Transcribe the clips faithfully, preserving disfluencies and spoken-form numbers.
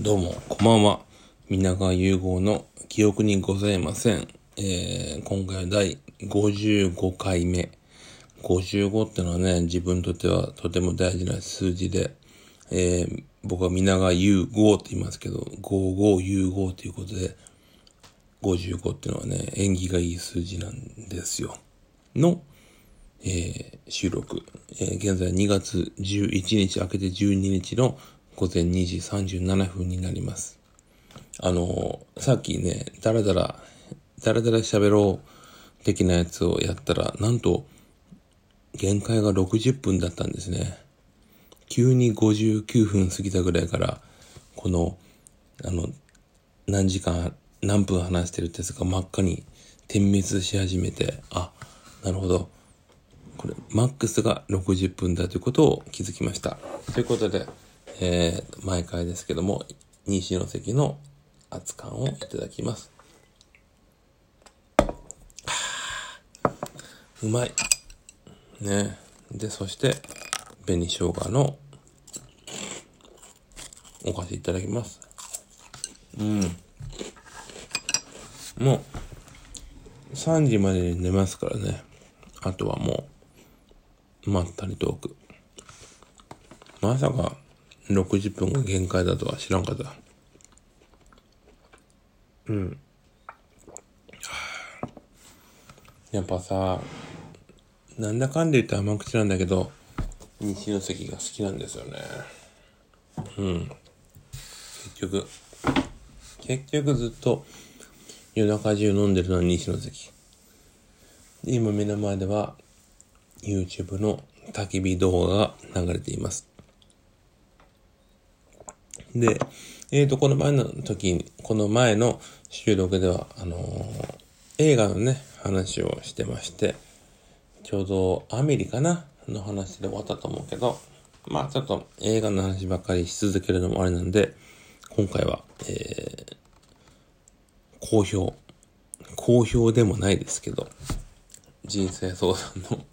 どうもこんばんは。皆川融合の記憶にございません。えー、今回は第ごじゅうごかいめ。ごじゅうごってのはね、自分にとってはとても大事な数字で、えー、僕は皆川融合って言いますけど、ごじゅうご融合ということで、ごじゅうごってのはね、縁起がいい数字なんですよ。の、えー、収録、えー。現在にがつじゅういちにち、明けてじゅうににちのごぜんにじさんじゅうななふんになります。あのー、さっきね、だらだら、だらだら喋ろう的なやつをやったら、なんと、限界がろくじゅっぷんだったんですね。急にごじゅうきゅうふん過ぎたぐらいから、この、あの、何時間、何分話してるってやつが真っ赤に点滅し始めて、あ、なるほど。これ、マックスがろくじゅっぷんだということを気づきました。ということで、えー、毎回ですけども、西の関の熱燗をいただきます。うまい。ね。で、そして、紅生姜のお菓子いただきます。うん。もう、さんじまでに寝ますからね。あとはもう、まったりトーク。まさか、ろくじゅっぷんが限界だとは知らんかった。うん。やっぱさ、なんだかんで言って甘口なんだけど、西の関が好きなんですよね。うん。結局、結局ずっと夜中中飲んでるのは西の関。今目の前では YouTube の焚き火動画が流れています。で、えーと、この前の時、この前の収録では、あのー、映画のね、話をしてまして、ちょうどアメリカなの話で終わったと思うけど、まあちょっと映画の話ばっかりし続けるのもあれなんで、今回は、えー、好評、好評でもないですけど、人生相談の、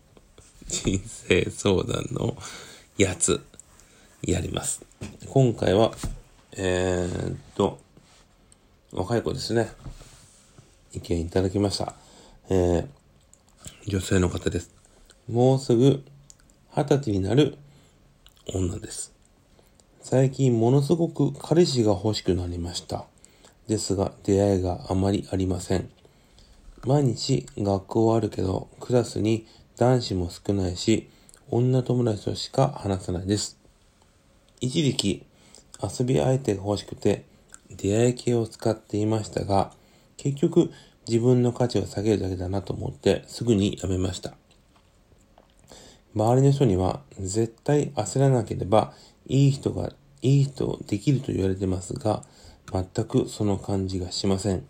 人生相談のやつ、やります。今回は、えー、っと、若い子ですね。意見いただきました。えー、女性の方です。もうすぐ二十歳になる女です。最近ものすごく彼氏が欲しくなりました。ですが出会いがあまりありません。毎日学校はあるけど、クラスに男子も少ないし、女友達としか話さないです。一時期遊び相手が欲しくて出会い系を使っていましたが、結局自分の価値を下げるだけだなと思ってすぐにやめました。周りの人には絶対焦らなければいい人がいい人できると言われてますが、全くその感じがしません。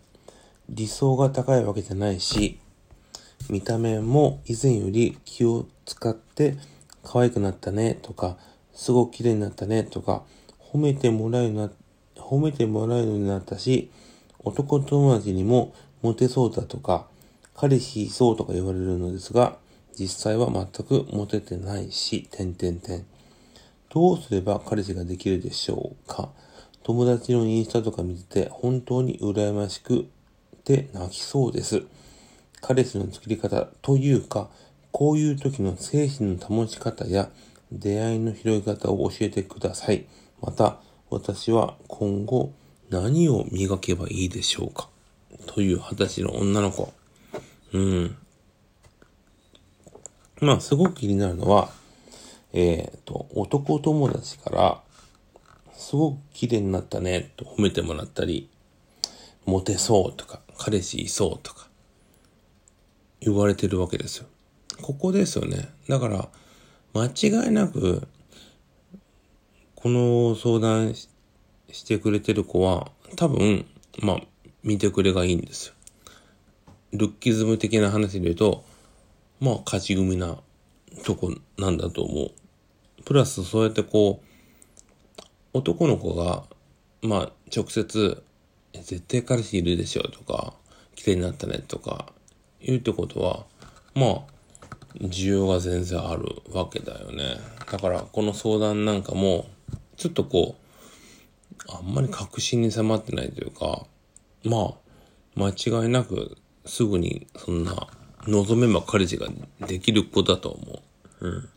理想が高いわけじゃないし、見た目も以前より気を使って可愛くなったねとか、すごく綺麗になったねとか、褒めてもらえるな、褒めてもらえるようになったし、男友達にもモテそうだとか、彼氏いそうとか言われるのですが、実際は全くモテてないし、点々点。どうすれば彼氏ができるでしょうか。友達のインスタとか見てて本当に羨ましくて泣きそうです。彼氏の作り方というか、こういう時の精神の保ち方や、出会いの広げ方を教えてください。また、私は今後何を磨けばいいでしょうか。という二十歳の女の子。うん。まあ、すごく気になるのは、えっと、男友達から、すごく綺麗になったね、と褒めてもらったり、モテそうとか、彼氏いそうとか、言われてるわけですよ。ここですよね。だから、間違いなく、この相談 し, してくれてる子は、多分、まあ、見てくれがいいんですよ。ルッキズム的な話で言うと、まあ、勝ち組なとこなんだと思う。プラス、そうやってこう、男の子が、まあ、直接、絶対彼氏いるでしょとか、綺麗になったねとか、言うってことは、まあ、需要が全然あるわけだよね。だからこの相談なんかもちょっとこうあんまり確信に迫ってないというか、まあ間違いなくすぐにそんな望めば彼氏ができる子だと思う。うん。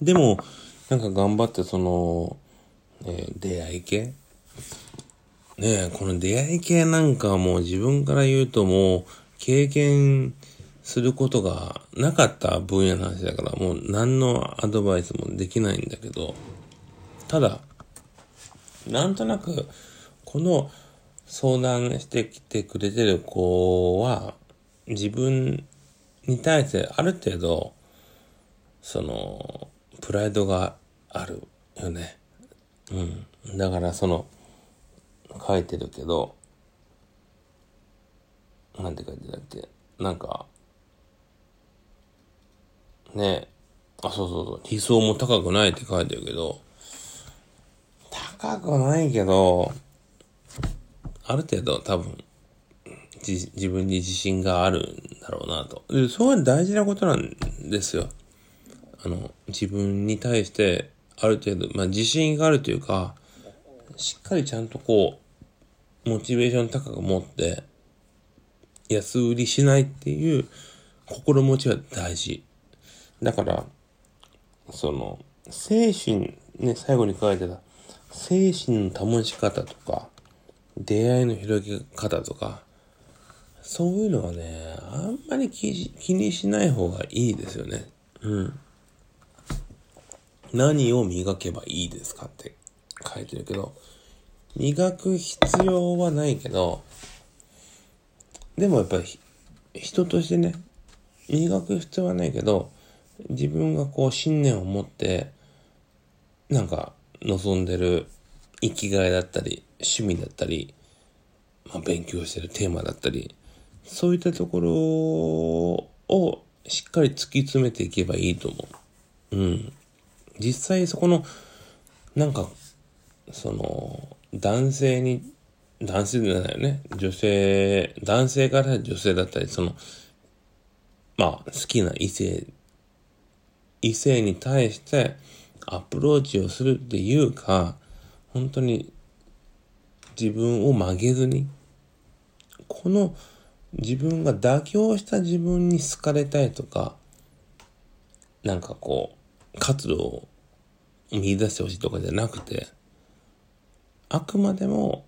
でもなんか頑張ってその、えー、出会い系ねえ、この出会い系なんかもう自分から言うともう経験することがなかった分野の話だからもう何のアドバイスもできないんだけど、ただなんとなくこの相談してきてくれてる子は自分に対してある程度そのプライドがあるよね。うん。だからその書いてるけど、なんて書いてたっけ、なんかねえ、あ、そうそうそう、理想も高くないって書いてるけど、高くないけどある程度多分自, 自分に自信があるんだろうなと。で、そういう大事なことなんですよ。あの自分に対してある程度、まあ、自信があるというか、しっかりちゃんとこうモチベーション高く持って安売りしないっていう心持ちは大事だから、その精神ね、最後に書いてた精神の保ち方とか出会いの広げ方とか、そういうのはねあんまり 気, 気にしない方がいいですよね。うん。何を磨けばいいですかって書いてるけど、磨く必要はないけど、でもやっぱり人としてね、磨く必要はないけど、自分がこう信念を持ってなんか望んでる生きがいだったり趣味だったり、まあ、勉強してるテーマだったり、そういったところをしっかり突き詰めていけばいいと思う。うん。実際そこのなんかその男性に男性じゃないよね、女性、男性から女性だったり、そのまあ好きな異性異性に対してアプローチをするっていうか、本当に自分を曲げずに、この自分が妥協した自分に好かれたいとか、なんかこう活路を見出してほしいとかじゃなくて、あくまでも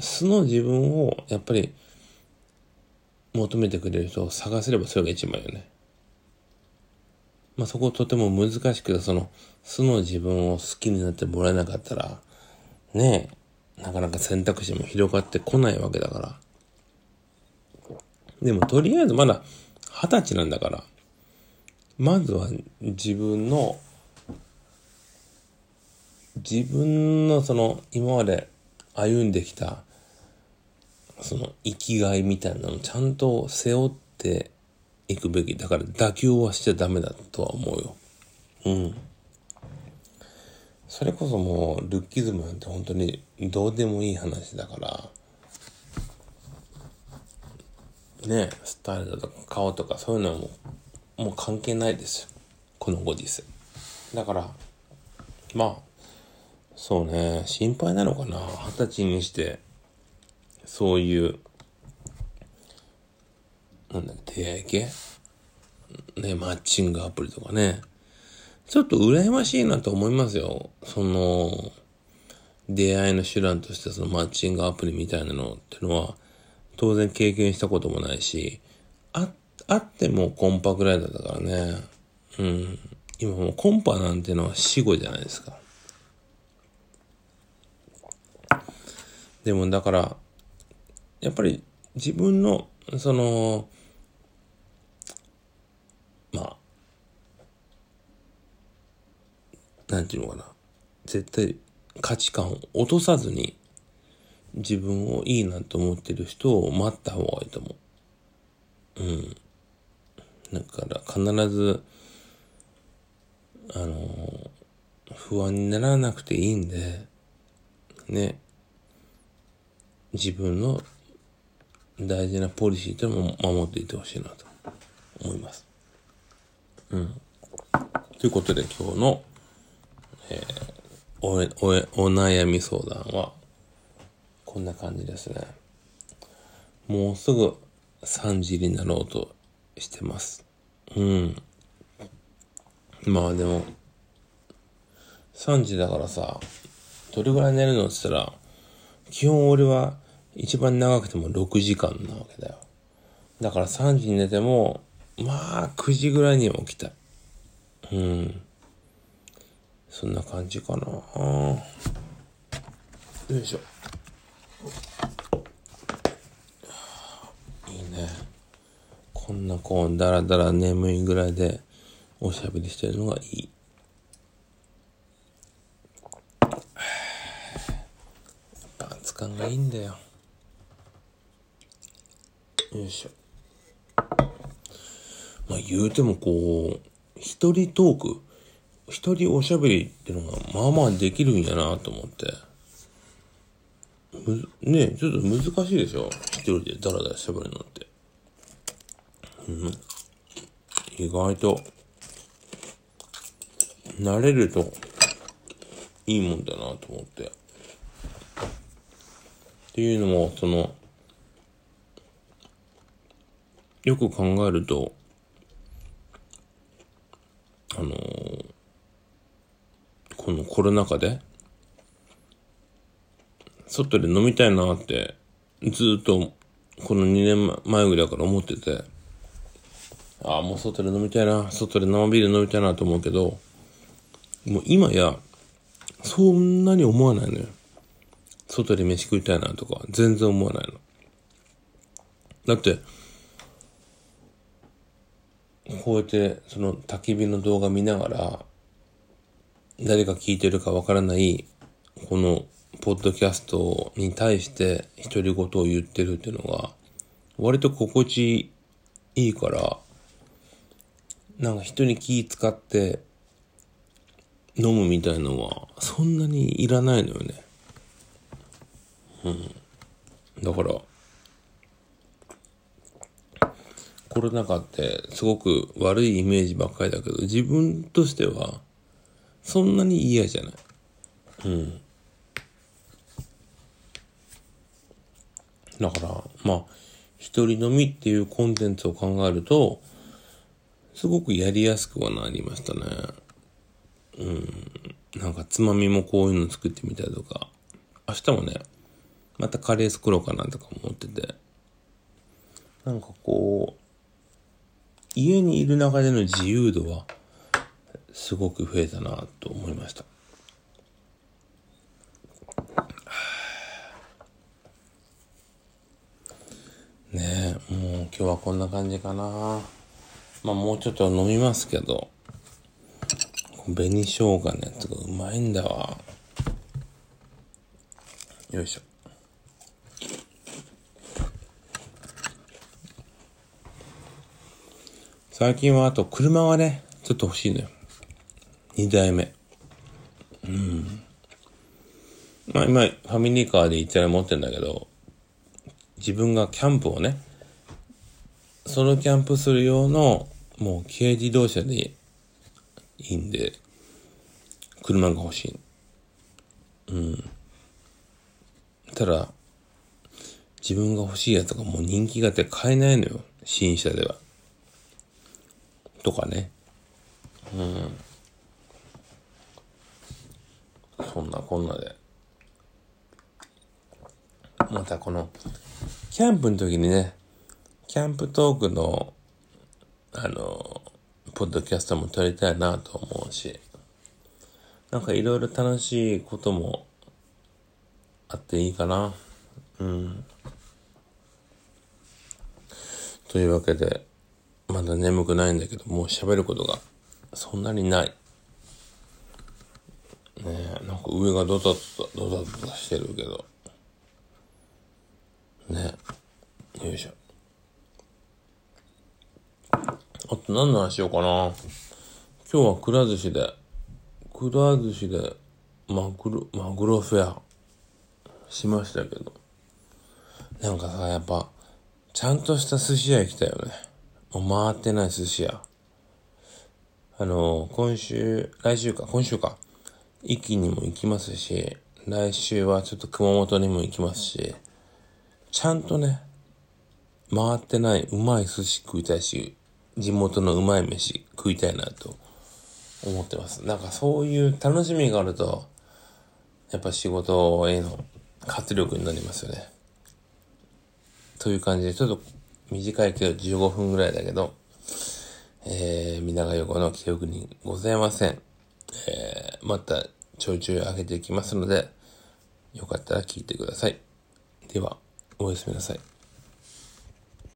素の自分をやっぱり求めてくれる人を探せればそれが一番よね。まあそこをとても難しくて、その素の自分を好きになってもらえなかったらねえ、なかなか選択肢も広がってこないわけだから。でもとりあえずまだ二十歳なんだから、まずは自分の自分のその今まで歩んできたその生きがいみたいなのをちゃんと背負っていくべきだから、妥協はしちゃダメだとは思うよ。うん。それこそもうルッキズムなんて本当にどうでもいい話だからね、スタイルだとか顔とかそういうのはもう、もう関係ないですよ、このご時世だから。まあそうね、心配なのかな、二十歳にしてそういうなんだ出会い系ね、マッチングアプリとかね、ちょっと羨ましいなと思いますよ。その出会いの手段としてそのマッチングアプリみたいなのっていうのは当然経験したこともないし、あ、あってもコンパぐらいだったからね。うん。今もうコンパなんてのは死語じゃないですか。でもだからやっぱり自分のそのまあなんていうのかな、絶対価値観を落とさずに自分をいいなと思ってる人を待った方がいいと思う。うん。だから必ずあの不安にならなくていいんでね。自分の大事なポリシーというのも守っていてほしいなと思います。うん。ということで今日の、えー、お, え お, えお悩み相談はこんな感じですね。もうすぐさんじになろうとしてます。うんまあでもさんじだからさ、どれぐらい寝るのって言ったら、基本俺は一番長くてもろくじかんなわけだよ。だからさんじに寝てもまあくじぐらいには起きたい。うんそんな感じかな。よいしょ。いいね。こんなこうだらだら眠いぐらいでおしゃべりしてるのがいい。やっぱ熱感がいいんだよ。よいしょ。まあ言うてもこう一人トーク。一人おしゃべりってのがまあまあできるんやなと思って。むねえ、ちょっと難しいでしょ？一人でダラダラしゃべるのって。うん。意外と、慣れるといいもんだなと思って。っていうのも、その、よく考えると、あのー、このコロナ禍で外で飲みたいなってずっとこのにねんまえぐらいから思ってて、ああもう外で飲みたいな、外で生ビール飲みたいなと思うけど、もう今やそんなに思わないのよ。外で飯食いたいなとか全然思わないの。だってこうやってその焚き火の動画見ながら誰が聞いてるかわからないこのポッドキャストに対して独り言を言ってるっていうのが割と心地いいから、なんか人に気使って飲むみたいのはそんなにいらないのよね。うんだからコロナ禍ってすごく悪いイメージばっかりだけど、自分としてはそんなに嫌じゃない。うんだからまあ一人飲みっていうコンテンツを考えるとすごくやりやすくはなりましたね。うんなんかつまみもこういうの作ってみたりとか、明日もねまたカレー作ろうかなとか思ってて、なんかこう家にいる中での自由度はすごく増えたなと思いました。ねえ、もう今日はこんな感じかな。まあもうちょっと飲みますけど、紅生姜のやつがうまいんだわ。よいしょ。最近はあと車がね、ちょっと欲しいのよ。二台目。うん。まあ今、ファミリーカーで一台持ってるんだけど、自分がキャンプをね、ソロキャンプする用の、もう軽自動車でいいんで、車が欲しい。うん。ただ、自分が欲しいやつがもう人気があって買えないのよ。新車では。とかね、うん、そんなこんなで、またこのキャンプの時にね、キャンプトークのあのポッドキャストも撮りたいなと思うし、なんかいろいろ楽しいこともあっていいかな、うん。というわけで。まだ眠くないんだけど、もう喋ることがそんなにない。ねえ、なんか上がドタドタ、ドタドタしてるけど。ねえ、よいしょ。あと何の話しようかな。今日はくら寿司で、くら寿司でマグロ、マグロフェアしましたけど。なんかさ、やっぱ、ちゃんとした寿司屋行きたいよね。回ってない寿司屋。あの、今週、来週か、今週か、壱岐にも行きますし、来週はちょっと熊本にも行きますし、ちゃんとね、回ってないうまい寿司食いたいし、地元のうまい飯食いたいなと思ってます。なんかそういう楽しみがあると、やっぱ仕事への活力になりますよね。という感じで、ちょっと短いけどじゅうごふんぐらいだけど、えー、みなが横の記憶にございません。えー、またちょいちょい上げていきますので、よかったら聞いてください。では、おやすみなさい。